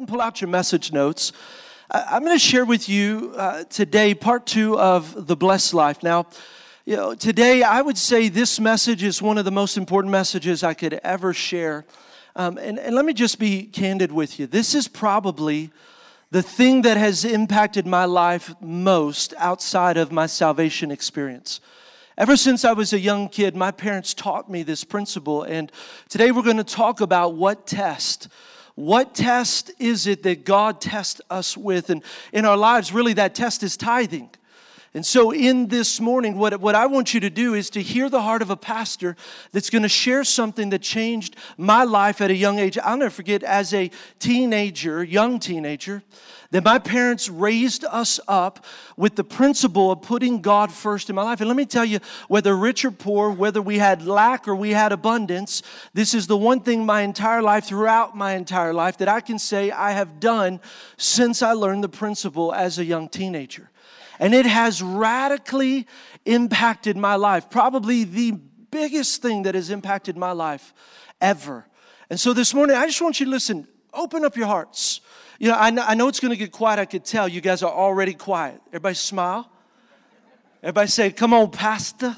ahead and pull out your message notes. I'm going to share with you today part two of The Blessed Life. Now, you know, today I would say this message is one of the most important messages I could ever share. And let me just be candid with you. This is probably the thing that has impacted my life most outside of my salvation experience. Ever since I was a young kid, my parents taught me this principle. And today we're going to talk about what test. What test is it that God tests us with? And in our lives, really, that test is tithing. And so in this morning, what I want you to do is to hear the heart of a pastor that's going to share something that changed my life at a young age. I'll never forget, as a teenager, young teenager, that my parents raised us up with the principle of putting God first in my life. And let me tell you, whether rich or poor, whether we had lack or we had abundance, this is the one thing my entire life, throughout my entire life, that I can say I have done since I learned the principle as a young teenager. And it has radically impacted my life, probably the biggest thing that has impacted my life ever. And so this morning, I just want you to listen, open up your hearts. You know, I know it's going to get quiet. I could tell you guys are already quiet. Everybody smile. Everybody say, "Come on, Pastor."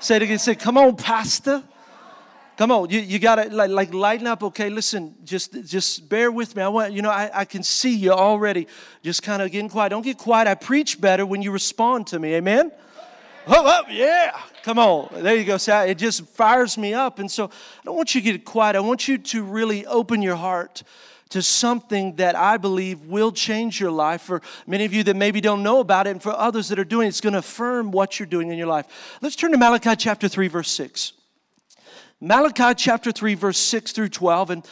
Say it again. Say, "Come on, Pastor." Come on. You got to like lighten up. Okay, listen, just bear with me. I can see you already just kind of getting quiet. Don't get quiet. I preach better when you respond to me. Amen? Oh, yeah. Come on. There you go. See, it just fires me up. And so I don't want you to get quiet. I want you to really open your heart to something that I believe will change your life. For many of you that maybe don't know about it, and for others that are doing it, it's going to affirm what you're doing in your life. Let's turn to Malachi chapter 3, verse 6. Malachi chapter 3, verse 6 through 12. And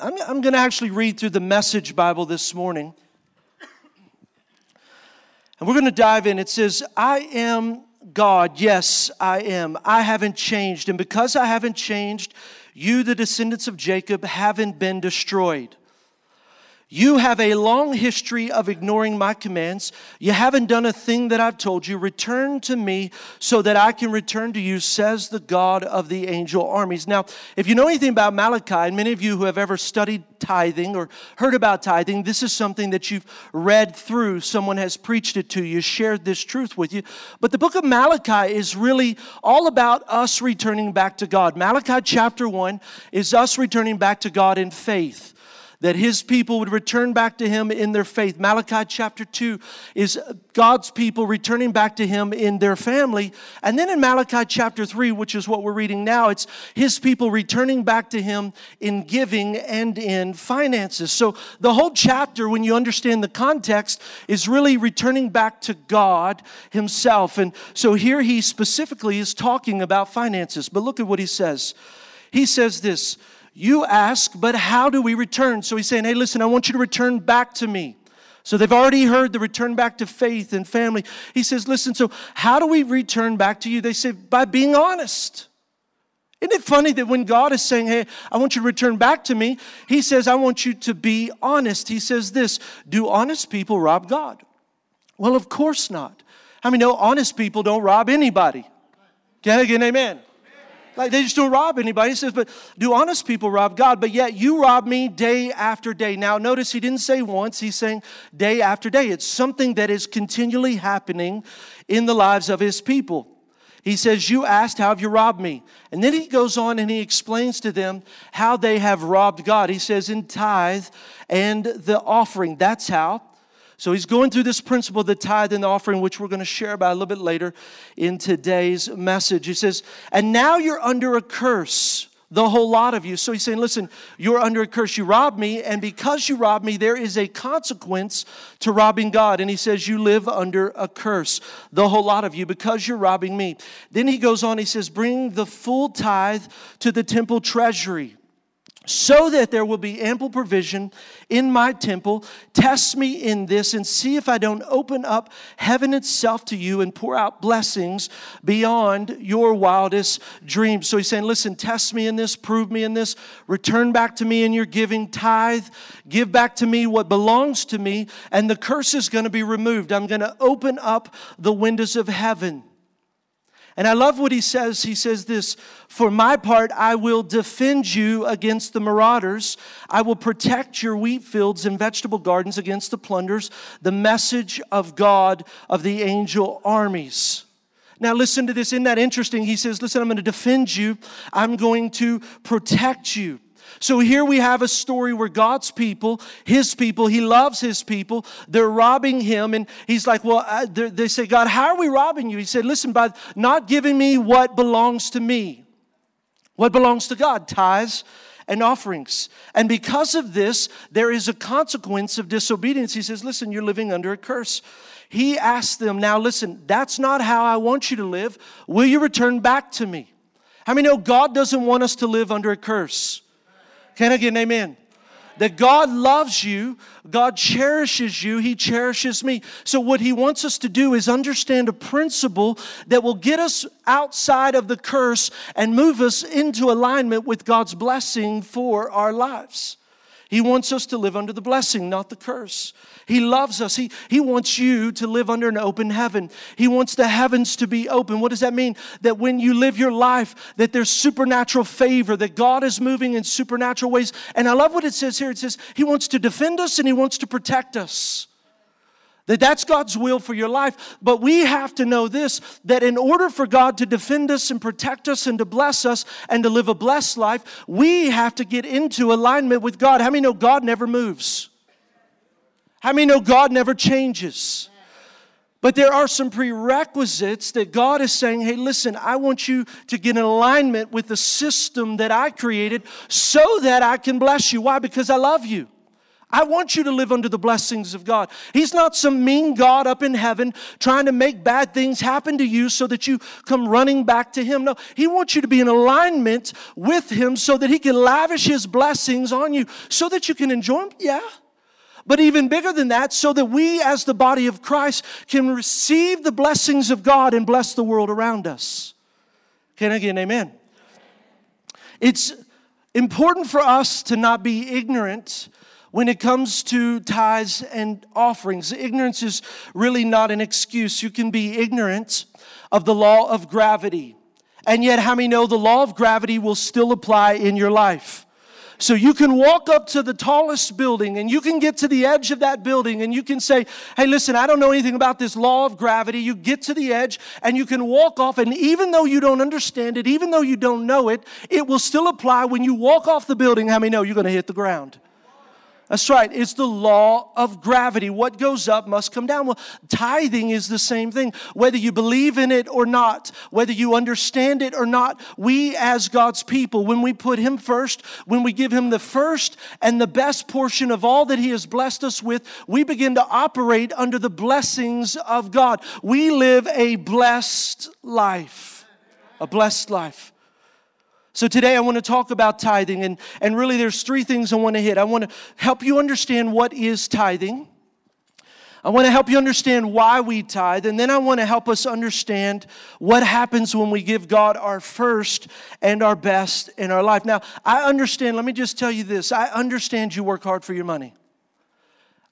I'm going to actually read through the Message Bible this morning. And we're going to dive in. It says, "I am God. Yes, I am. I haven't changed. And because I haven't changed, you, the descendants of Jacob, haven't been destroyed. You have a long history of ignoring my commands. You haven't done a thing that I've told you. Return to me so that I can return to you, says the God of the angel armies." Now, if you know anything about Malachi, and many of you who have ever studied tithing or heard about tithing, this is something that you've read through. Someone has preached it to you, shared this truth with you. But the book of Malachi is really all about us returning back to God. Malachi chapter 1 is us returning back to God in faith, that his people would return back to him in their faith. Malachi chapter 2 is God's people returning back to him in their family. And then in Malachi chapter 3, which is what we're reading now, it's his people returning back to him in giving and in finances. So the whole chapter, when you understand the context, is really returning back to God himself. And so here he specifically is talking about finances. But look at what he says. He says this, "You ask, but how do we return?" So he's saying, hey, listen, I want you to return back to me. So they've already heard the return back to faith and family. He says, listen, so how do we return back to you? They say, by being honest. Isn't it funny that when God is saying, hey, I want you to return back to me, he says, I want you to be honest. He says this, do honest people rob God? Well, of course not. How many know honest people don't rob anybody? Can I get an amen? Like they just don't rob anybody. He says, but do honest people rob God? But yet you rob me day after day. Now notice he didn't say once, he's saying day after day. It's something that is continually happening in the lives of his people. He says, you asked, how have you robbed me? And then he goes on and he explains to them how they have robbed God. He says, in tithe and the offering, that's how. So he's going through this principle, the tithe and the offering, which we're going to share about a little bit later in today's message. He says, and now you're under a curse, the whole lot of you. So he's saying, listen, you're under a curse. You robbed me, and because you robbed me, there is a consequence to robbing God. And he says, you live under a curse, the whole lot of you, because you're robbing me. Then he goes on, he says, bring the full tithe to the temple treasury, so that there will be ample provision in my temple. Test me in this and see if I don't open up heaven itself to you and pour out blessings beyond your wildest dreams. So he's saying, listen, test me in this, prove me in this, return back to me in your giving, tithe, give back to me what belongs to me, and the curse is going to be removed. I'm going to open up the windows of heaven. And I love what he says. He says this, "For my part, I will defend you against the marauders. I will protect your wheat fields and vegetable gardens against the plunderers." The message of God of the angel armies. Now listen to this. Isn't that interesting? He says, listen, I'm going to defend you. I'm going to protect you. So here we have a story where God's people, his people, he loves his people, they're robbing him. And he's like, well, they say, God, how are we robbing you? He said, listen, by not giving me what belongs to me. What belongs to God? Tithes and offerings. And because of this, there is a consequence of disobedience. He says, listen, you're living under a curse. He asked them, now listen, that's not how I want you to live. Will you return back to me? How many know God doesn't want us to live under a curse? Can I get an amen? That God loves you, God cherishes you, he cherishes me. So what he wants us to do is understand a principle that will get us outside of the curse and move us into alignment with God's blessing for our lives. He wants us to live under the blessing, not the curse. He loves us. He wants you to live under an open heaven. He wants the heavens to be open. What does that mean? That when you live your life, that there's supernatural favor, that God is moving in supernatural ways. And I love what it says here. It says, he wants to defend us and he wants to protect us. That's God's will for your life. But we have to know this, that in order for God to defend us and protect us and to bless us and to live a blessed life, we have to get into alignment with God. How many know God never moves? How many know God never changes? But there are some prerequisites that God is saying, hey, listen, I want you to get in alignment with the system that I created so that I can bless you. Why? Because I love you. I want you to live under the blessings of God. He's not some mean God up in heaven trying to make bad things happen to you so that you come running back to him. No, he wants you to be in alignment with him so that he can lavish his blessings on you so that you can enjoy them. Yeah. But even bigger than that, so that we as the body of Christ can receive the blessings of God and bless the world around us. Can I get an amen? It's important for us to not be ignorant when it comes to tithes and offerings. Ignorance is really not an excuse. You can be ignorant of the law of gravity. And yet, how many know the law of gravity will still apply in your life? So you can walk up to the tallest building and you can get to the edge of that building and you can say, hey, listen, I don't know anything about this law of gravity. You get to the edge and you can walk off, and even though you don't understand it, even though you don't know it, it will still apply when you walk off the building. How many know you're going to hit the ground? That's right. It's the law of gravity. What goes up must come down. Well, tithing is the same thing. Whether you believe in it or not, whether you understand it or not, we as God's people, when we put him first, when we give him the first and the best portion of all that he has blessed us with, we begin to operate under the blessings of God. We live a blessed life, a blessed life. So today I want to talk about tithing, and really there's three things I want to hit. I want to help you understand what is tithing. I want to help you understand why we tithe, and then I want to help us understand what happens when we give God our first and our best in our life. Now, I understand, let me just tell you this. I understand you work hard for your money.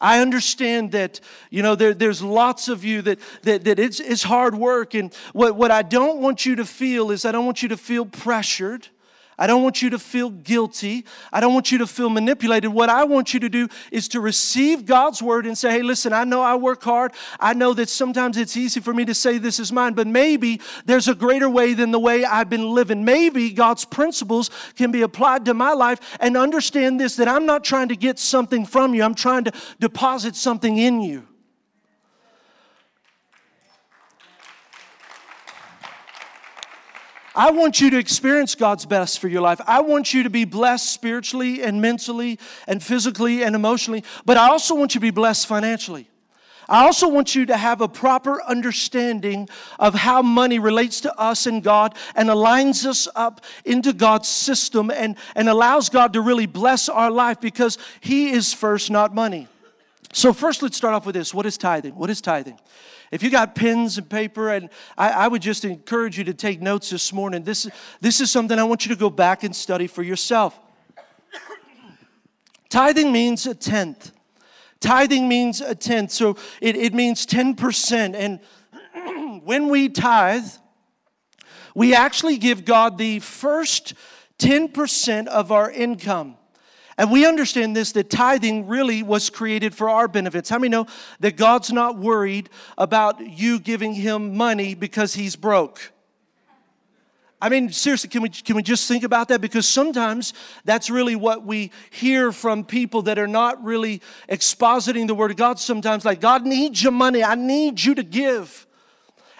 I understand that, you know, there's lots of you that it's hard work. And what I don't want you to feel is I don't want you to feel pressured. I don't want you to feel guilty. I don't want you to feel manipulated. What I want you to do is to receive God's word and say, hey, listen, I know I work hard. I know that sometimes it's easy for me to say this is mine, but maybe there's a greater way than the way I've been living. Maybe God's principles can be applied to my life, and understand this, that I'm not trying to get something from you. I'm trying to deposit something in you. I want you to experience God's best for your life. I want you to be blessed spiritually and mentally and physically and emotionally, but I also want you to be blessed financially. I also want you to have a proper understanding of how money relates to us and God, and aligns us up into God's system, and allows God to really bless our life, because he is first, not money. So first, let's start off with this. What is tithing? What is tithing? If you got pens and paper, and I would just encourage you to take notes this morning. This is something I want you to go back and study for yourself. Tithing means a tenth. Tithing means a tenth. So it means 10%. And when we tithe, We actually give God the first 10% of our income. And we understand this, that tithing really was created for our benefits. How many know that God's not worried about you giving him money because he's broke? I mean, seriously, can we just think about that? Because sometimes that's really what we hear from people that are not really expositing the Word of God sometimes. Like, God needs your money. I need you to give.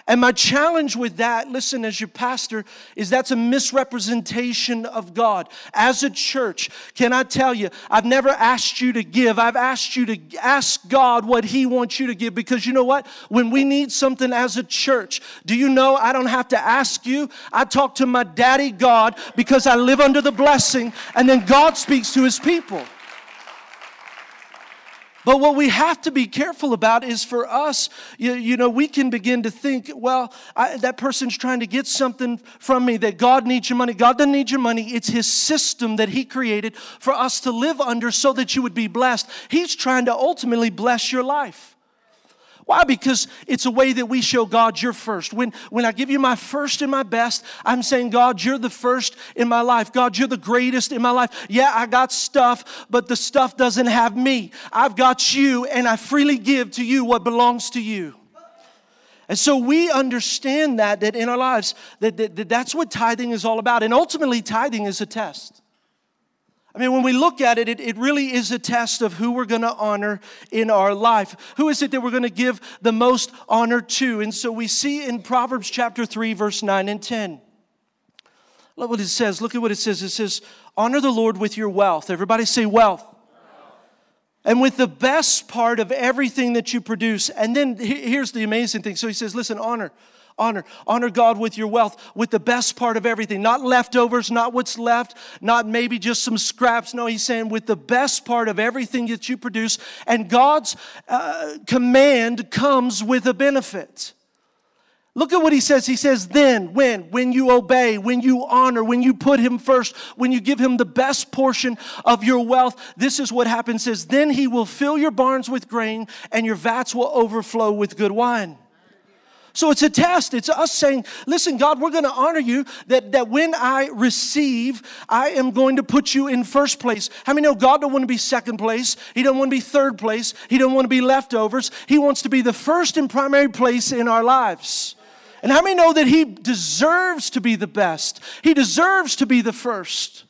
And my challenge with that, listen, as your pastor, is that's a misrepresentation of God. As a church, can I tell you, I've never asked you to give. I've asked you to ask God what he wants you to give, because you know what? When we need something as a church, do you know I don't have to ask you? I talk to my daddy God because I live under the blessing, and then God speaks to his people. But what we have to be careful about is, for us, you know, we can begin to think, well, that person's trying to get something from me, that God needs your money. God doesn't need your money. It's his system that he created for us to live under so that you would be blessed. He's trying to ultimately bless your life. Why? Because it's a way that we show God, you're first. When I give you my first and my best, I'm saying, God, you're the first in my life. God, you're the greatest in my life. Yeah, I got stuff, but the stuff doesn't have me. I've got you, and I freely give to you what belongs to you. And so we understand that in our lives, that's what tithing is all about. And ultimately, tithing is a test. I mean, when we look at it, it really is a test of who we're going to honor in our life. Who is it that we're going to give the most honor to? And so we see in Proverbs chapter 3, verse 9 and 10. Look what it says. Look at what it says. It says, honor the Lord with your wealth. Everybody say wealth. And with the best part of everything that you produce. And then here's the amazing thing. So he says, listen, honor God with your wealth, with the best part of everything. Not leftovers, not what's left, not maybe just some scraps. No, he's saying with the best part of everything that you produce. And God's command comes with a benefit. Look at what he says. He says, then, when you obey, when you honor, when you put him first, when you give him the best portion of your wealth, this is what happens. It says, then he will fill your barns with grain and your vats will overflow with good wine. So it's a test. It's us saying, listen, God, we're going to honor you, that when I receive, I am going to put you in first place. How many know God don't want to be second place? He don't want to be third place. He don't want to be leftovers. He wants to be the first and primary place in our lives. And how many know that he deserves to be the best? He deserves to be the first.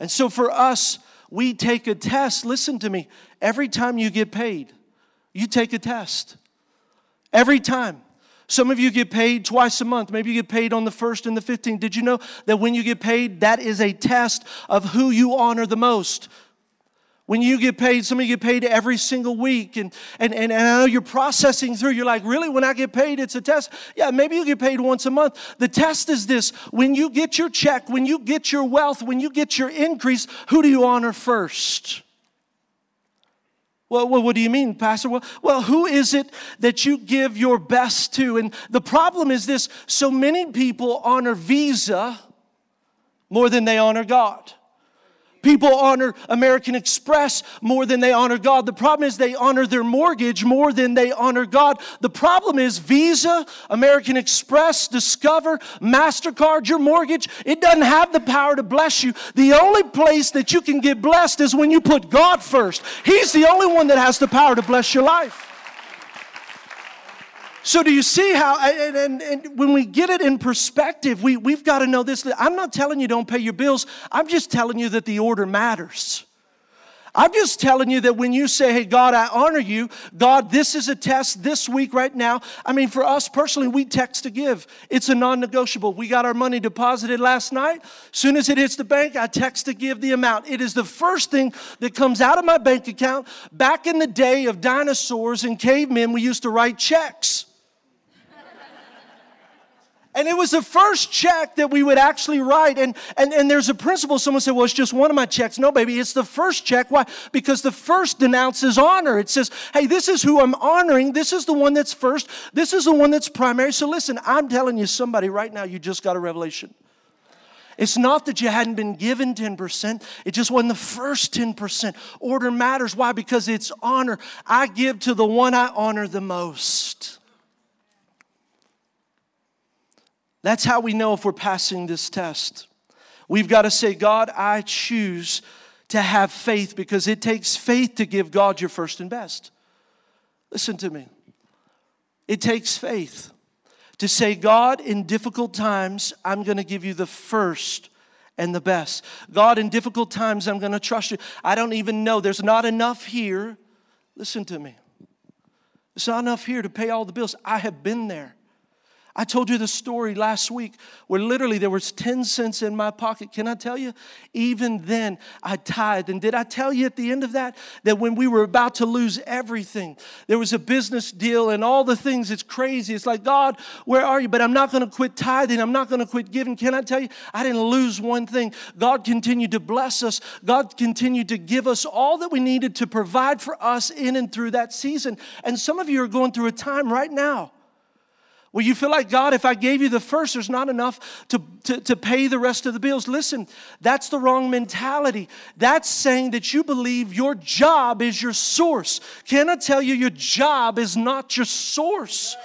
And so for us, we take a test. Listen to me. Every time you get paid, you take a test. Every time. Some of you get paid twice a month. Maybe you get paid on the 1st and the 15th. Did you know that when you get paid, that is a test of who you honor the most? When you get paid, some of you get paid every single week. And I know you're processing through. You're like, really? When I get paid, it's a test? Yeah, maybe you get paid once a month. The test is this. When you get your check, when you get your wealth, when you get your increase, who do you honor first? Well, what do you mean, Pastor? Well, who is it that you give your best to? And the problem is this. So many people honor Visa more than they honor God. People honor American Express more than they honor God. The problem is they honor their mortgage more than they honor God. The problem is Visa, American Express, Discover, MasterCard, your mortgage, it doesn't have the power to bless you. The only place that you can get blessed is when you put God first. He's the only one that has the power to bless your life. So do you see how, and when we get it in perspective, we've got to know this. I'm not telling you don't pay your bills. I'm just telling you that the order matters. I'm just telling you that when you say, hey, God, I honor you. God, this is a test this week right now. I mean, for us personally, we text to give. It's a non-negotiable. We got our money deposited last night. Soon as it hits the bank, I text to give the amount. It is the first thing that comes out of my bank account. Back in the day of dinosaurs and cavemen, we used to write checks. And it was the first check that we would actually write. And there's a principle. Someone said, well, it's just one of my checks. No, baby, it's the first check. Why? Because the first denounces honor. It says, hey, this is who I'm honoring. This is the one that's first. This is the one that's primary. So listen, I'm telling you, somebody right now, you just got a revelation. It's not that you hadn't been given 10%. It just wasn't the first 10%. Order matters. Why? Because it's honor. I give to the one I honor the most. That's how we know if we're passing this test. We've got to say, God, I choose to have faith, because it takes faith to give God your first and best. Listen to me. It takes faith to say, God, in difficult times, I'm going to give you the first and the best. God, in difficult times, I'm going to trust you. I don't even know. There's not enough here. Listen to me. There's not enough here to pay all the bills. I have been there. I told you the story last week where literally there was 10 cents in my pocket. Can I tell you? Even then, I tithed. And did I tell you at the end of that when we were about to lose everything, there was a business deal and all the things. It's crazy. It's like, God, where are you? But I'm not going to quit tithing. I'm not going to quit giving. Can I tell you? I didn't lose one thing. God continued to bless us. God continued to give us all that we needed to provide for us in and through that season. And some of you are going through a time right now. Well, you feel like, God, if I gave you the first, there's not enough to pay the rest of the bills. Listen, that's the wrong mentality. That's saying that you believe your job is your source. Can I tell you, your job is not your source.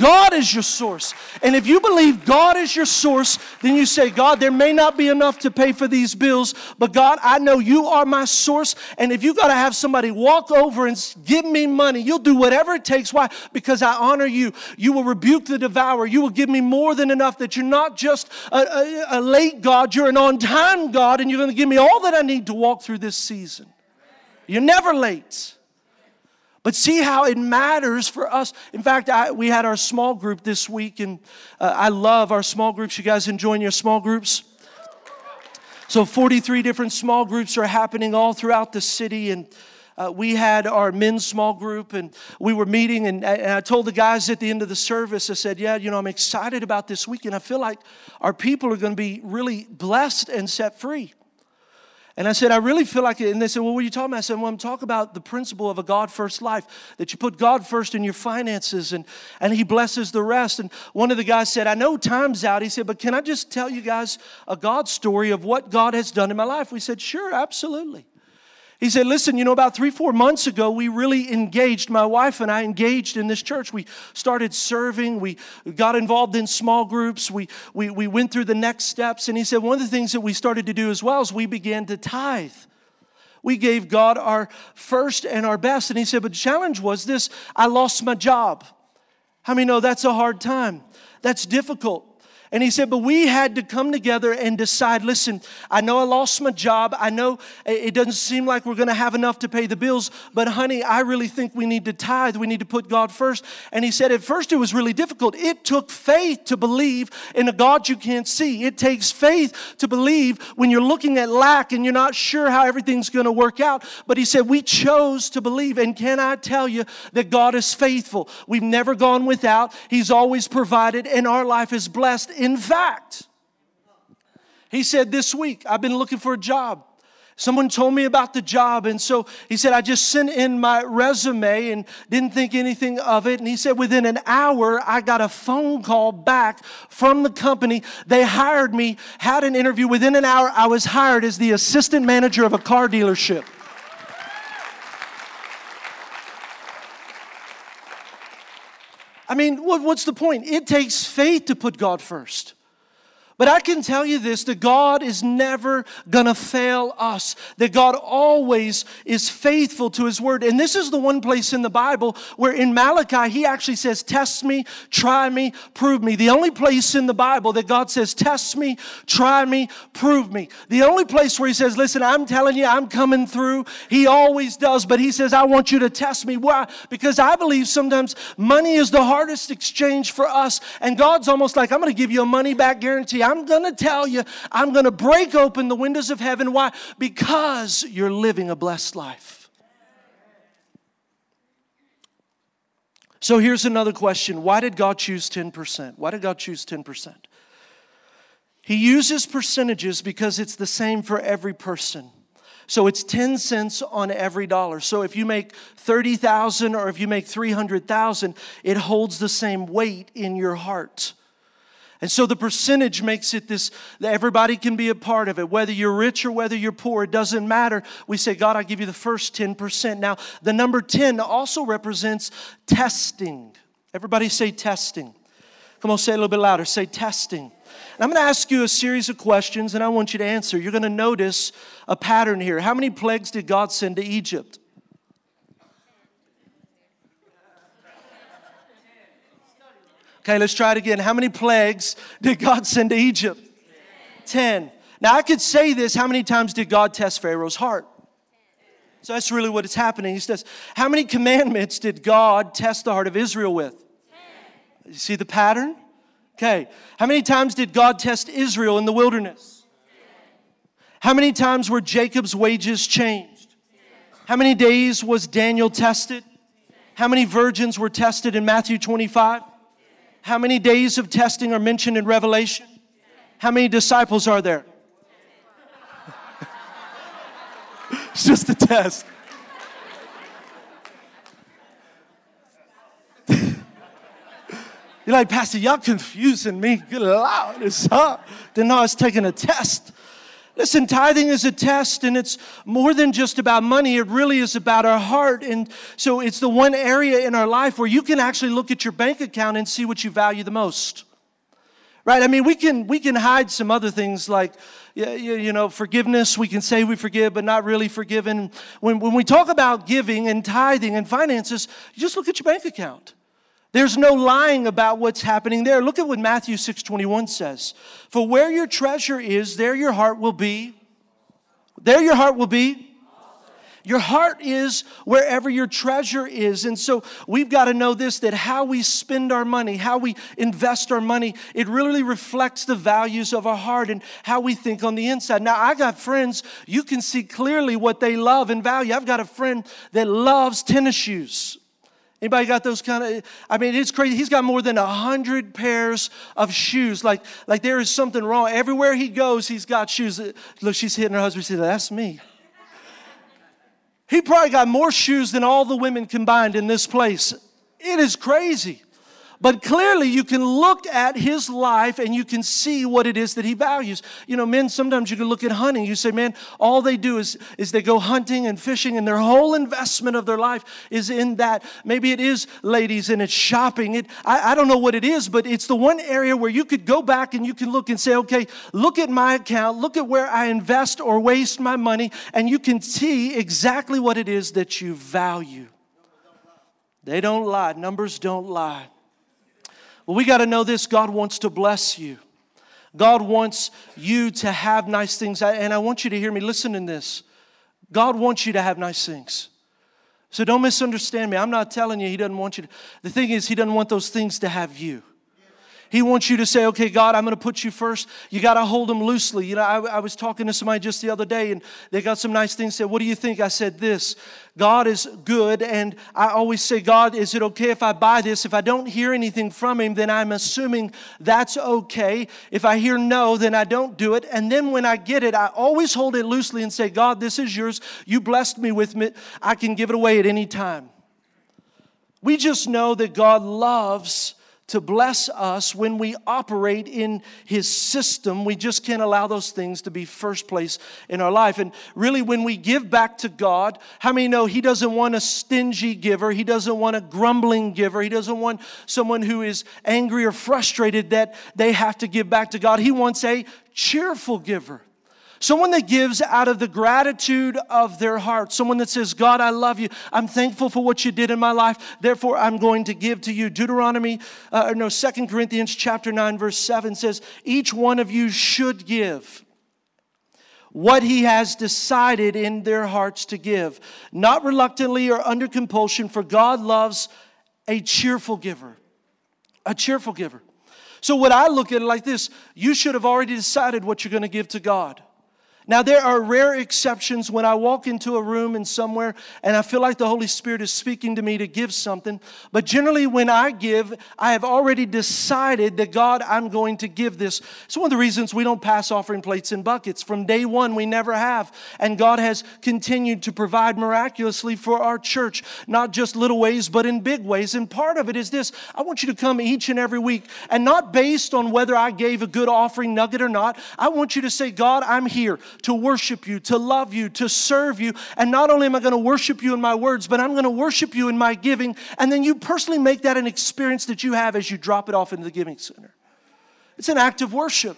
God is your source. And if you believe God is your source, then you say, God, there may not be enough to pay for these bills, but God, I know you are my source. And if you got to have somebody walk over and give me money, you'll do whatever it takes. Why? Because I honor you. You will rebuke the devourer. You will give me more than enough, that you're not just a late God, you're an on-time God, and you're going to give me all that I need to walk through this season. You're never late. But see how it matters for us. In fact, we had our small group this week, and I love our small groups. You guys enjoying your small groups? So 43 different small groups are happening all throughout the city, and we had our men's small group, and we were meeting, and I told the guys at the end of the service, I said, yeah, you know, I'm excited about this weekend. I feel like our people are going to be really blessed and set free. And I said, I really feel like it. And they said, well, what are you talking about? I said, well, I'm talking about the principle of a God-first life, that you put God first in your finances, and he blesses the rest. And one of the guys said, I know time's out. He said, but can I just tell you guys a God story of what God has done in my life? We said, sure, absolutely. He said, listen, you know, about 3-4 months ago, we really engaged, my wife and I engaged in this church. We started serving. We got involved in small groups. We went through the next steps. And he said, one of the things that we started to do as well is we began to tithe. We gave God our first and our best. And he said, but the challenge was this: I lost my job. How many know that's a hard time? That's difficult. And he said, but we had to come together and decide, listen, I know I lost my job. I know it doesn't seem like we're going to have enough to pay the bills, but honey, I really think we need to tithe. We need to put God first. And he said, at first it was really difficult. It took faith to believe in a God you can't see. It takes faith to believe when you're looking at lack and you're not sure how everything's going to work out. But he said, we chose to believe. And can I tell you that God is faithful? We've never gone without. He's always provided, and our life is blessed. In fact, he said, this week, I've been looking for a job. Someone told me about the job. And so he said, I just sent in my resume and didn't think anything of it. And he said, within an hour, I got a phone call back from the company. They hired me, had an interview. Within an hour, I was hired as the assistant manager of a car dealership. I mean, what's the point? It takes faith to put God first. But I can tell you this, that God is never going to fail us. That God always is faithful to his word. And this is the one place in the Bible where in Malachi, he actually says, test me, try me, prove me. The only place in the Bible that God says, test me, try me, prove me. The only place where he says, listen, I'm telling you, I'm coming through. He always does. But he says, I want you to test me. Why? Because I believe sometimes money is the hardest exchange for us. And God's almost like, I'm going to give you a money back guarantee. I'm going to tell you, I'm going to break open the windows of heaven. Why? Because you're living a blessed life. So here's another question. Why did God choose 10%? Why did God choose 10%? He uses percentages because it's the same for every person. So it's 10 cents on every dollar. So if you make $30,000 or if you make $300,000, it holds the same weight in your heart. And so the percentage makes it this, that everybody can be a part of it. Whether you're rich or whether you're poor, it doesn't matter. We say, God, I give you the first 10%. Now, the number 10 also represents testing. Everybody say testing. Come on, say it a little bit louder. Say testing. And I'm going to ask you a series of questions, and I want you to answer. You're going to notice a pattern here. How many plagues did God send to Egypt? 10. Okay, let's try it again. How many plagues did God send to Egypt? 10. Now, I could say this. How many times did God test Pharaoh's heart? So that's really what is happening. He says, how many commandments did God test the heart of Israel with? 10. You see the pattern? Okay. How many times did God test Israel in the wilderness? 10. How many times were Jacob's wages changed? 10. How many days was Daniel tested? 10. How many virgins were tested in Matthew 25? 10. How many days of testing are mentioned in Revelation? 10. How many disciples are there? It's just a test. You're like, Pastor, y'all confusing me. Good Lord, it's up. Didn't know I was taking a test. Listen, tithing is a test, and it's more than just about money. It really is about our heart. And so it's the one area in our life where you can actually look at your bank account and see what you value the most. Right? I mean, we can hide some other things like, you know, forgiveness. We can say we forgive, but not really forgiven. When we talk about giving and tithing and finances, you just look at your bank account. There's no lying about what's happening there. Look at what Matthew 6:21 says. For where your treasure is, there your heart will be. There your heart will be. Your heart is wherever your treasure is. And so we've got to know this, that how we spend our money, how we invest our money, it really reflects the values of our heart and how we think on the inside. Now, I got friends, you can see clearly what they love and value. I've got a friend that loves tennis shoes. Anybody got those kind of, I mean, it's crazy. He's got more than 100 pairs of shoes. Like there is something wrong. Everywhere he goes, he's got shoes. Look, she's hitting her husband. She said, that's me. He probably got more shoes than all the women combined in this place. It is crazy. But clearly you can look at his life and you can see what it is that he values. You know, men, sometimes you can look at hunting. You say, man, all they do is they go hunting and fishing, and their whole investment of their life is in that. Maybe it is, ladies, and it's shopping. I don't know what it is, but it's the one area where you could go back and you can look and say, okay, look at my account. Look at where I invest or waste my money, and you can see exactly what it is that you value. They don't lie. Numbers don't lie. Well, we got to know this. God wants to bless you. God wants you to have nice things. And I want you to hear me. Listen in this. God wants you to have nice things. So don't misunderstand me. I'm not telling you he doesn't want you to. The thing is, he doesn't want those things to have you. He wants you to say, okay, God, I'm going to put you first. You got to hold them loosely. You know, I was talking to somebody just the other day, and they got some nice things. Said, what do you think? I said this. God is good, and I always say, God, is it okay if I buy this? If I don't hear anything from him, then I'm assuming that's okay. If I hear no, then I don't do it. And then when I get it, I always hold it loosely and say, God, this is yours. You blessed me with it. I can give it away at any time. We just know that God loves to bless us when we operate in his system. We just can't allow those things to be first place in our life. And really, when we give back to God, how many know he doesn't want a stingy giver? He doesn't want a grumbling giver. He doesn't want someone who is angry or frustrated that they have to give back to God. He wants a cheerful giver. Someone that gives out of the gratitude of their heart. Someone that says, God, I love you. I'm thankful for what you did in my life. Therefore, I'm going to give to you. 2 Corinthians chapter 9, verse 7 says, each one of you should give what he has decided in their hearts to give, not reluctantly or under compulsion, for God loves a cheerful giver. A cheerful giver. So what I look at it like this, you should have already decided what you're going to give to God. Now, there are rare exceptions when I walk into a room and somewhere and I feel like the Holy Spirit is speaking to me to give something. But generally, when I give, I have already decided that, God, I'm going to give this. It's one of the reasons we don't pass offering plates and buckets. From day one, we never have. And God has continued to provide miraculously for our church, not just little ways, but in big ways. And part of it is this. I want you to come each and every week, and not based on whether I gave a good offering nugget or not. I want you to say, God, I'm here. to worship you, to love you, to serve you. And not only am I going to worship you in my words, but I'm going to worship you in my giving. And then you personally make that an experience that you have as you drop it off into the giving center. It's an act of worship.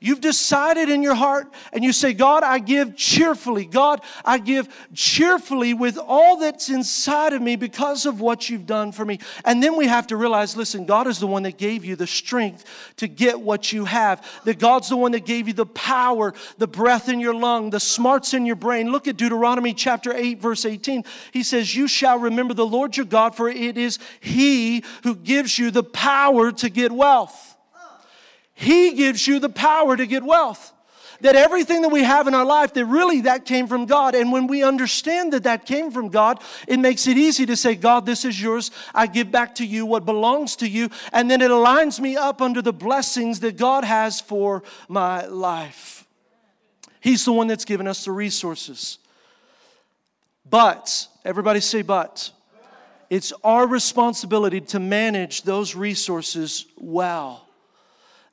You've decided in your heart and you say, God, I give cheerfully. God, I give cheerfully with all that's inside of me because of what you've done for me. And then we have to realize, listen, God is the one that gave you the strength to get what you have. That God's the one that gave you the power, the breath in your lung, the smarts in your brain. Look at Deuteronomy chapter 8, verse 18. He says, you shall remember the Lord your God, for it is he who gives you the power to get wealth. He gives you the power to get wealth. That everything that we have in our life, that really that came from God. And when we understand that that came from God, it makes it easy to say, God, this is yours. I give back to you what belongs to you. And then it aligns me up under the blessings that God has for my life. He's the one that's given us the resources. But, everybody say but. It's our responsibility to manage those resources well.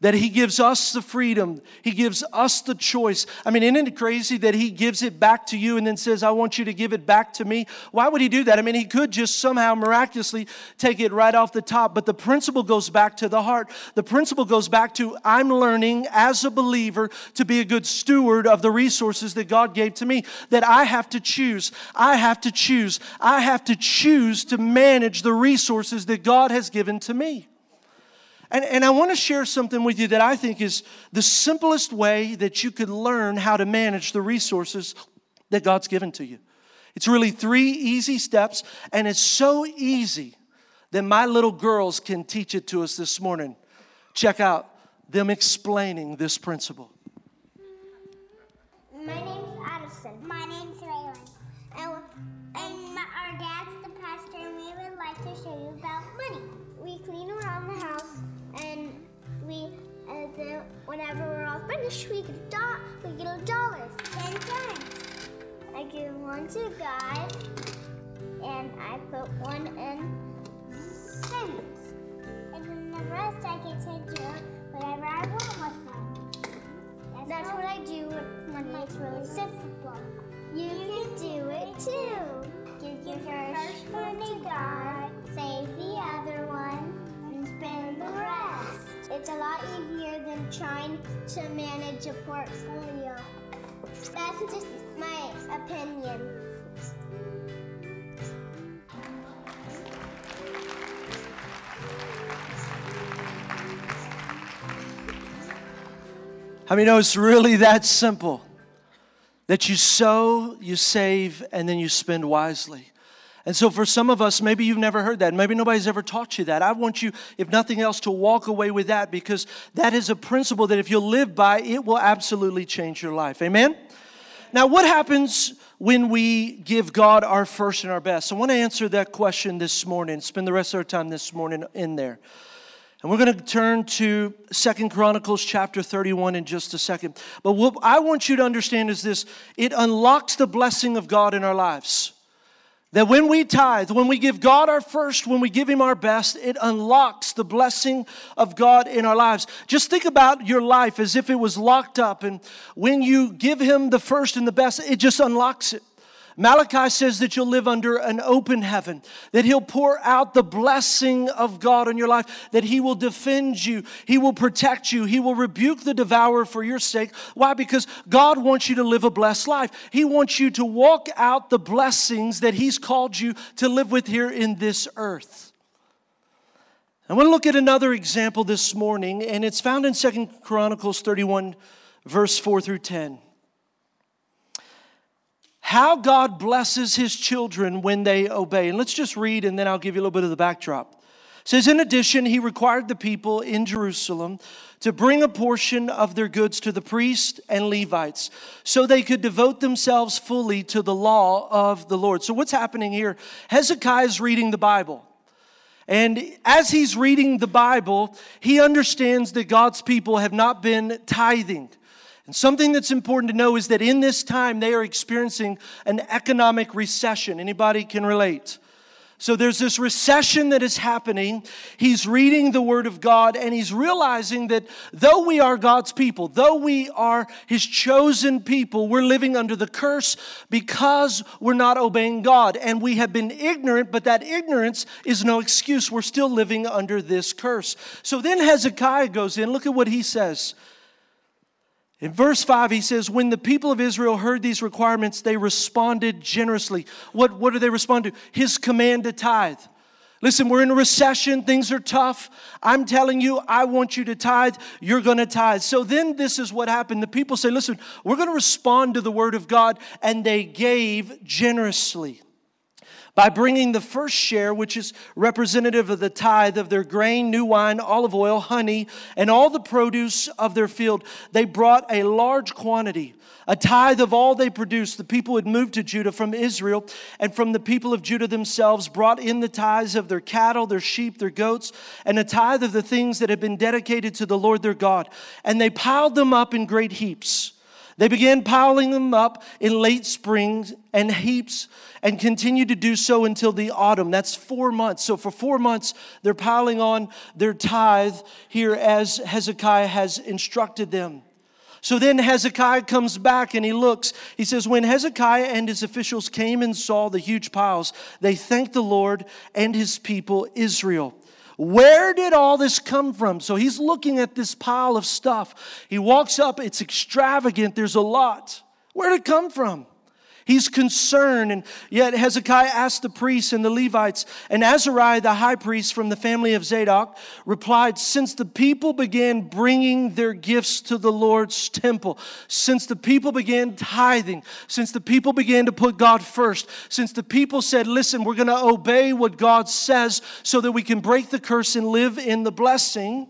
That he gives us the freedom. He gives us the choice. I mean, isn't it crazy that he gives it back to you and then says, I want you to give it back to me? Why would he do that? I mean, he could just somehow miraculously take it right off the top. But the principle goes back to the heart. The principle goes back to, I'm learning as a believer to be a good steward of the resources that God gave to me. That I have to choose. I have to choose. I have to choose to manage the resources that God has given to me. And I want to share something with you that I think is the simplest way that you could learn how to manage the resources that God's given to you. It's really three easy steps, and it's so easy that my little girls can teach it to us this morning. Check out them explaining this principle. My name's Addison. My name's Raylan. And our dad's the pastor, and we would like to show you about money. We clean around the house, and then whenever we're all finished, we get a dollar, 10 cents. I give one to a guy, and I put one in savings, and then the rest I get to do whatever I want with them. That's what I do with money. It's really simple. You can do it too. Give your first one to God, save the other one, and spend the rest. It's a lot easier than trying to manage a portfolio. That's just my opinion. How many know it's really that simple? That you sow, you save, and then you spend wisely. And so for some of us, maybe you've never heard that. Maybe nobody's ever taught you that. I want you, if nothing else, to walk away with that, because that is a principle that if you'll live by, it will absolutely change your life. Amen? Now, what happens when we give God our first and our best? I want to answer that question this morning. Spend the rest of our time this morning in there. And we're going to turn to 2 Chronicles chapter 31 in just a second. But what I want you to understand is this. It unlocks the blessing of God in our lives. That when we tithe, when we give God our first, when we give him our best, it unlocks the blessing of God in our lives. Just think about your life as if it was locked up. And when you give him the first and the best, it just unlocks it. Malachi says that you'll live under an open heaven, that he'll pour out the blessing of God on your life, that he will defend you, he will protect you, he will rebuke the devourer for your sake. Why? Because God wants you to live a blessed life. He wants you to walk out the blessings that he's called you to live with here in this earth. I want to look at another example this morning, and it's found in 2 Chronicles 31, verse 4 through 10. How God blesses his children when they obey. And let's just read, and then I'll give you a little bit of the backdrop. It says, in addition, he required the people in Jerusalem to bring a portion of their goods to the priests and Levites so they could devote themselves fully to the law of the Lord. So what's happening here? Hezekiah is reading the Bible. And as he's reading the Bible, he understands that God's people have not been tithing. And something that's important to know is that in this time, they are experiencing an economic recession. Anybody can relate? So there's this recession that is happening. He's reading the Word of God, and he's realizing that though we are God's people, though we are His chosen people, we're living under the curse because we're not obeying God. And we have been ignorant, but that ignorance is no excuse. We're still living under this curse. So then Hezekiah goes in. Look at what he says. In verse 5, he says, when the people of Israel heard these requirements, they responded generously. What do they respond to? His command to tithe. Listen, we're in a recession. Things are tough. I'm telling you, I want you to tithe. You're going to tithe. So then this is what happened. The people say, listen, we're going to respond to the Word of God. And they gave generously by bringing the first share, which is representative of the tithe of their grain, new wine, olive oil, honey, and all the produce of their field. They brought a large quantity, a tithe of all they produced. The people had moved to Judah from Israel, and from the people of Judah themselves brought in the tithes of their cattle, their sheep, their goats, and a tithe of the things that had been dedicated to the Lord their God. And they piled them up in great heaps. They began piling them up in late spring and heaps and continued to do so until the autumn. That's 4 months. So for 4 months, they're piling on their tithe here as Hezekiah has instructed them. So then Hezekiah comes back and he looks. He says, when Hezekiah and his officials came and saw the huge piles, they thanked the Lord and His people Israel. Where did all this come from? So he's looking at this pile of stuff. He walks up. It's extravagant. There's a lot. Where did it come from? He's concerned. And yet Hezekiah asked the priests and the Levites. And Azariah, the high priest from the family of Zadok, replied, since the people began bringing their gifts to the Lord's temple, since the people began tithing, since the people began to put God first, since the people said, listen, we're going to obey what God says so that we can break the curse and live in the blessing.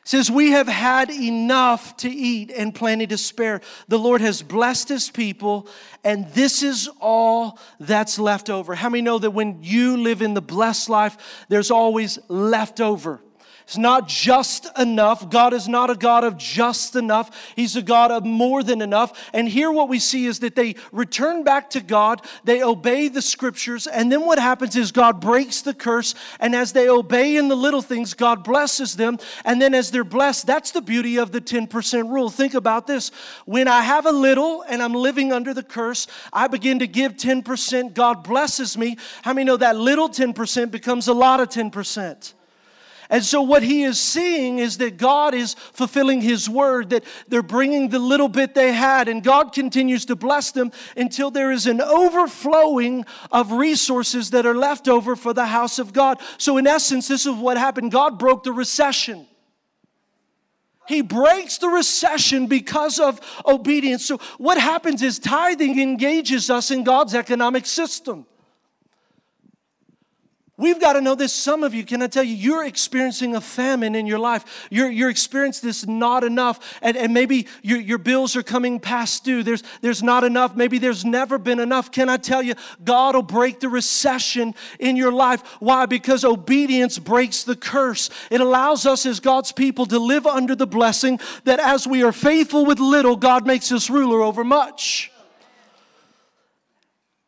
It says, we have had enough to eat and plenty to spare. The Lord has blessed His people, and this is all that's left over. How many know that when you live in the blessed life, there's always left over? It's not just enough. God is not a God of just enough. He's a God of more than enough. And here what we see is that they return back to God. They obey the Scriptures. And then what happens is God breaks the curse. And as they obey in the little things, God blesses them. And then as they're blessed, that's the beauty of the 10% rule. Think about this. When I have a little and I'm living under the curse, I begin to give 10%. God blesses me. How many know that little 10% becomes a lot of 10%? And so what he is seeing is that God is fulfilling His Word, that they're bringing the little bit they had, and God continues to bless them until there is an overflowing of resources that are left over for the house of God. So in essence, this is what happened. God broke the recession. He breaks the recession because of obedience. So what happens is tithing engages us in God's economic system. We've got to know this. Some of you, can I tell you, you're experiencing a famine in your life. You're experiencing this not enough. And maybe your bills are coming past due. There's not enough. Maybe there's never been enough. Can I tell you, God will break the recession in your life. Why? Because obedience breaks the curse. It allows us as God's people to live under the blessing that as we are faithful with little, God makes us ruler over much.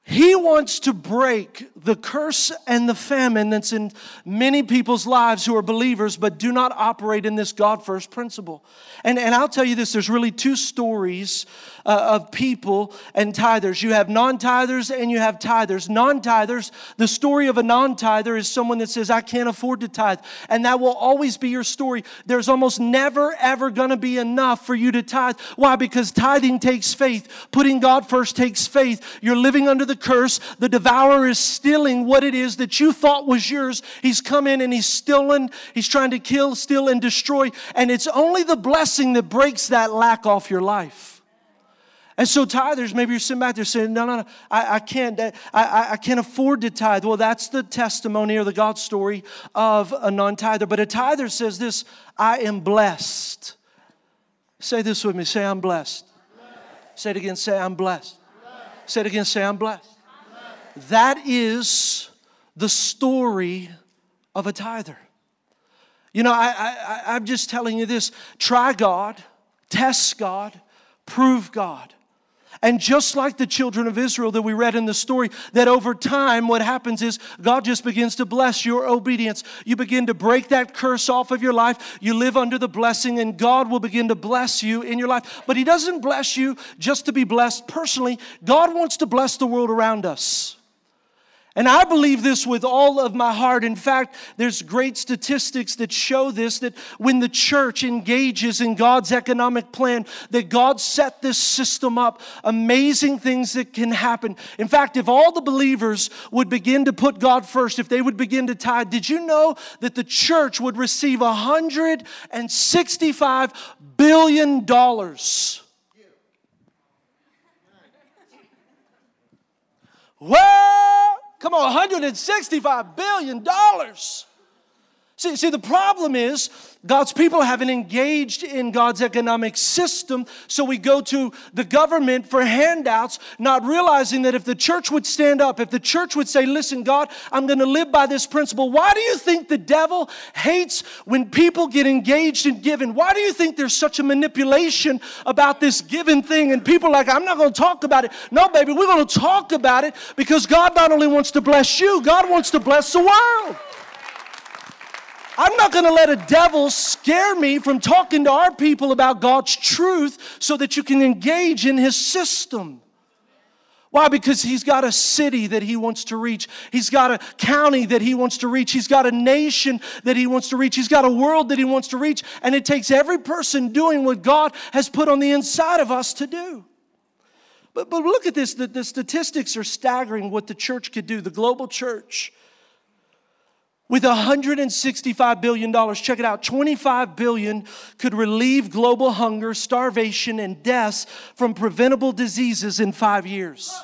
He wants to break the curse and the famine that's in many people's lives who are believers but do not operate in this God-first principle. And I'll tell you this, there's really two stories of people and tithers. You have non-tithers and you have tithers. Non-tithers, the story of a non-tither is someone that says, I can't afford to tithe. And that will always be your story. There's almost never, ever going to be enough for you to tithe. Why? Because tithing takes faith. Putting God first takes faith. You're living under the curse. The devourer is stealing what it is that you thought was yours. He's come in and he's stealing. He's trying to kill, steal, and destroy. And it's only the blessing that breaks that lack off your life. And so tithers, maybe you're sitting back there saying, no, I can't afford to tithe. Well, that's the testimony or the God story of a non-tither. But a tither says this, I am blessed. Say this with me. Say, I'm blessed. Say it again. Say, I'm blessed. Say it again, say, I'm blessed. That is the story of a tither. You know, I'm just telling you this. Try God, test God, prove God. And just like the children of Israel that we read in the story, that over time what happens is God just begins to bless your obedience. You begin to break that curse off of your life. You live under the blessing, and God will begin to bless you in your life. But He doesn't bless you just to be blessed personally. God wants to bless the world around us. And I believe this with all of my heart. In fact, there's great statistics that show this, that when the church engages in God's economic plan, that God set this system up, amazing things that can happen. In fact, if all the believers would begin to put God first, if they would begin to tithe, did you know that the church would receive $165 billion? Whoa! Come on, $165 billion. See, the problem is God's people haven't engaged in God's economic system, so we go to the government for handouts, not realizing that if the church would stand up, if the church would say, listen, God, I'm going to live by this principle. Why do you think the devil hates when people get engaged in giving? Why do you think there's such a manipulation about this giving thing? And people are like, I'm not going to talk about it. No, baby, we're going to talk about it because God not only wants to bless you, God wants to bless the world. I'm not going to let a devil scare me from talking to our people about God's truth so that you can engage in His system. Why? Because He's got a city that He wants to reach. He's got a county that He wants to reach. He's got a nation that He wants to reach. He's got a world that He wants to reach. And it takes every person doing what God has put on the inside of us to do. But look at this. The statistics are staggering what the church could do, the global church. With $165 billion, check it out, $25 billion could relieve global hunger, starvation, and deaths from preventable diseases in 5 years.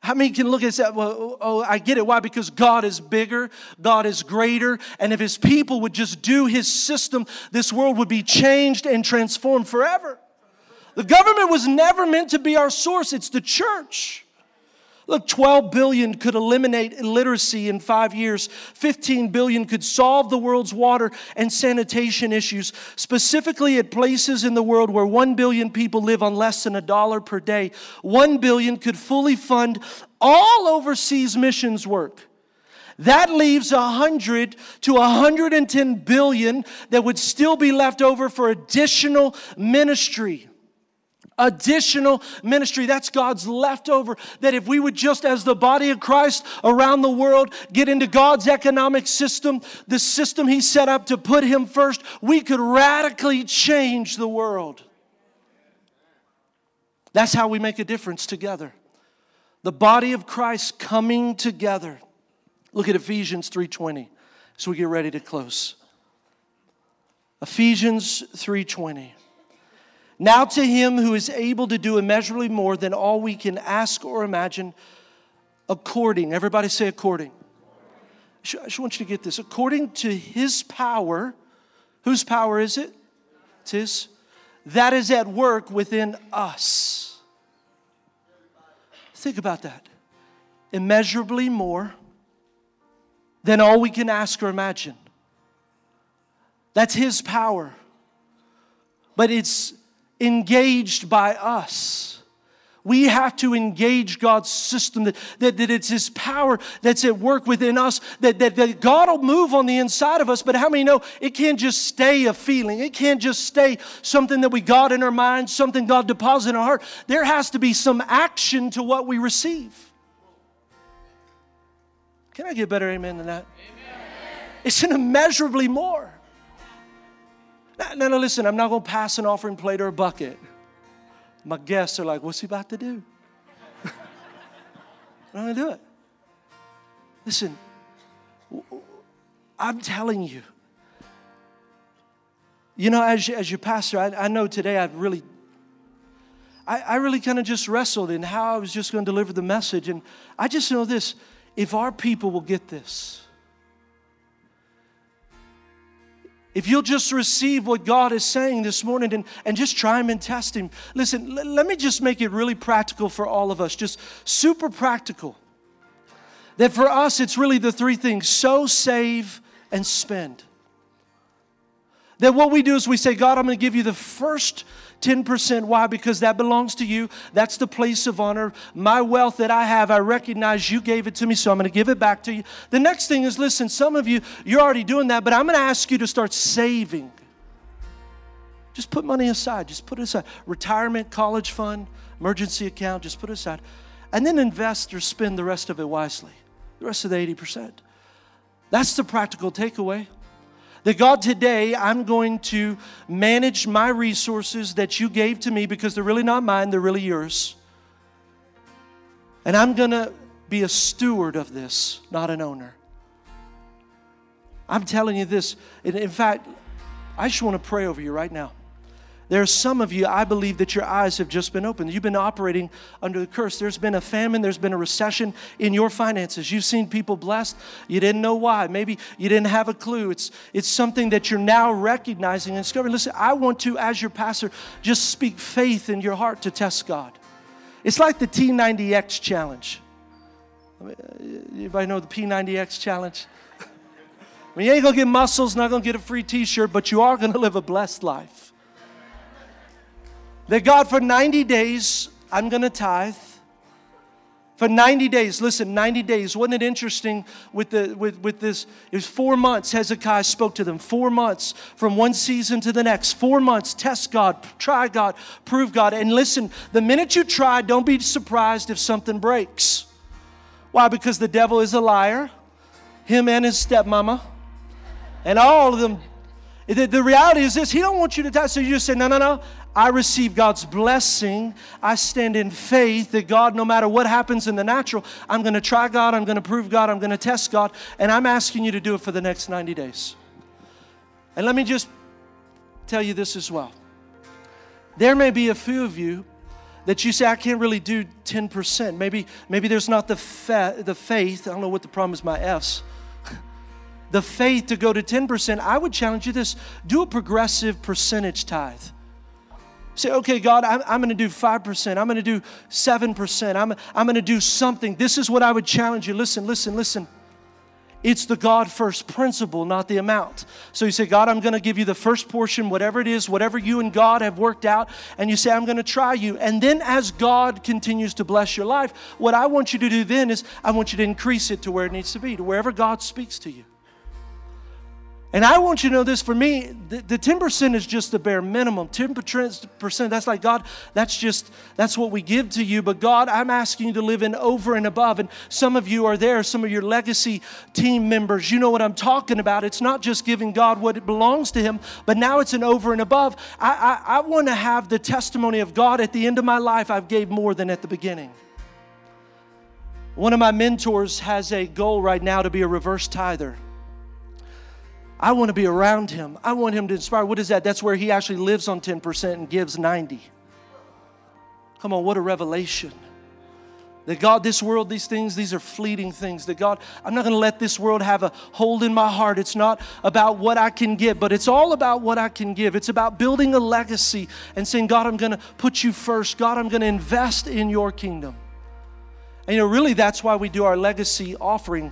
How many can look at that? Well, oh, I get it. Why? Because God is bigger. God is greater. And if His people would just do His system, this world would be changed and transformed forever. The government was never meant to be our source. It's the church. Look, $12 billion could eliminate illiteracy in 5 years. $15 billion could solve the world's water and sanitation issues, specifically at places in the world where 1 billion people live on less than $1 per day. $1 billion could fully fund all overseas missions work. That leaves $100 to $110 billion that would still be left over for additional ministry. Additional ministry, that's God's leftover, that if we would just as the body of Christ around the world get into God's economic system, the system He set up to put Him first, we could radically change the world. That's how we make a difference together. The body of Christ coming together. Look at Ephesians 3:20 as we get ready to close. Ephesians 3:20. Now to Him who is able to do immeasurably more than all we can ask or imagine, according, everybody say according. I just want you to get this. According to His power, whose power is it? It's His. That is at work within us. Think about that. Immeasurably more than all we can ask or imagine. That's His power. But it's engaged by us. We have to engage God's system, that it's His power that's at work within us, that God will move on the inside of us. But how many know it can't just stay a feeling? It can't just stay something that we got in our mind, something God deposited in our heart. There has to be some action to what we receive. Can I get better amen than that? Amen. It's an immeasurably more. No, listen, I'm not going to pass an offering plate or a bucket. My guests are like, what's he about to do? I'm not going to do it. Listen, I'm telling you. You know, as your pastor, I know today I really kind of just wrestled in how I was just going to deliver the message. And I just know this, if our people will get this, if you'll just receive what God is saying this morning and just try Him and test Him. Listen, let me just make it really practical for all of us, just super practical. That for us, it's really the three things, sow, save, and spend. That what we do is we say, God, I'm going to give you the first 10%. Why? Because that belongs to you. That's the place of honor. My wealth that I have, I recognize you gave it to me, so I'm going to give it back to you. The next thing is, listen, some of you, you're already doing that, but I'm going to ask you to start saving. Just put money aside. Just put it aside. Retirement, college fund, emergency account, just put it aside. And then invest or spend the rest of it wisely, the rest of the 80%. That's the practical takeaway. That God, today I'm going to manage my resources that you gave to me, because they're really not mine, they're really yours. And I'm going to be a steward of this, not an owner. I'm telling you this. In fact, I just want to pray over you right now. There are some of you, I believe that your eyes have just been opened. You've been operating under the curse. There's been a famine. There's been a recession in your finances. You've seen people blessed. You didn't know why. Maybe you didn't have a clue. It's something that you're now recognizing and discovering. Listen, I want to, as your pastor, just speak faith in your heart to test God. It's like the P90X challenge. Everybody know the P90X challenge? I mean, you ain't going to get muscles, not going to get a free t-shirt, but you are going to live a blessed life. That God, for 90 days, I'm going to tithe. For 90 days, listen, 90 days. Wasn't it interesting with this? It was 4 months Hezekiah spoke to them. 4 months from one season to the next. 4 months, test God, try God, prove God. And listen, the minute you try, don't be surprised if something breaks. Why? Because the devil is a liar. Him and his stepmama. And all of them. The reality is this, he don't want you to tithe. So you just say, no. I receive God's blessing. I stand in faith that God, no matter what happens in the natural, I'm going to try God, I'm going to prove God, I'm going to test God, and I'm asking you to do it for the next 90 days. And let me just tell you this as well. There may be a few of you that you say, I can't really do 10%. Maybe there's not the faith. I don't know what the problem is, my F's. The faith to go to 10%. I would challenge you this. Do a progressive percentage tithe. Say, okay, God, I'm going to do 5%. I'm going to do 7%. I'm going to do something. This is what I would challenge you. Listen. It's the God first principle, not the amount. So you say, God, I'm going to give you the first portion, whatever it is, whatever you and God have worked out. And you say, I'm going to try you. And then as God continues to bless your life, what I want you to do then is I want you to increase it to where it needs to be, to wherever God speaks to you. And I want you to know this, for me, the 10% is just the bare minimum. 10%, that's like, God, that's what we give to you. But God, I'm asking you to live in over and above. And some of you are there, some of your legacy team members, you know what I'm talking about. It's not just giving God what belongs to him, but now it's an over and above. I want to have the testimony of God at the end of my life. I've gave more than at the beginning. One of my mentors has a goal right now to be a reverse tither. I want to be around him. I want him to inspire. What is that? That's where he actually lives on 10% and gives 90. Come on, what a revelation. That God, this world, these things, these are fleeting things. That God, I'm not going to let this world have a hold in my heart. It's not about what I can give, but it's all about what I can give. It's about building a legacy and saying, God, I'm going to put you first. God, I'm going to invest in your kingdom. And really that's why we do our legacy offering.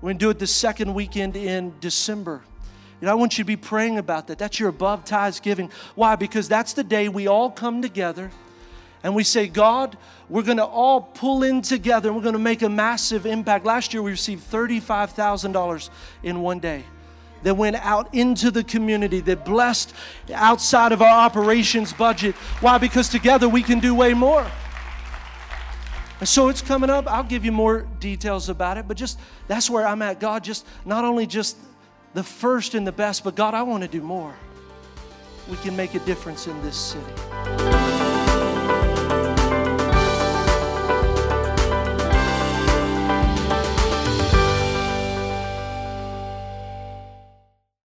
We're going to do it the second weekend in December. I want you to be praying about that. That's your above tithes giving. Why? Because that's the day we all come together and we say, God, we're going to all pull in together and we're going to make a massive impact. Last year we received $35,000 in one day that went out into the community, that blessed outside of our operations budget. Why? Because together we can do way more. And so it's coming up. I'll give you more details about it, but just that's where I'm at. God, just not only just the first and the best, but God, I want to do more. We can make a difference in this city.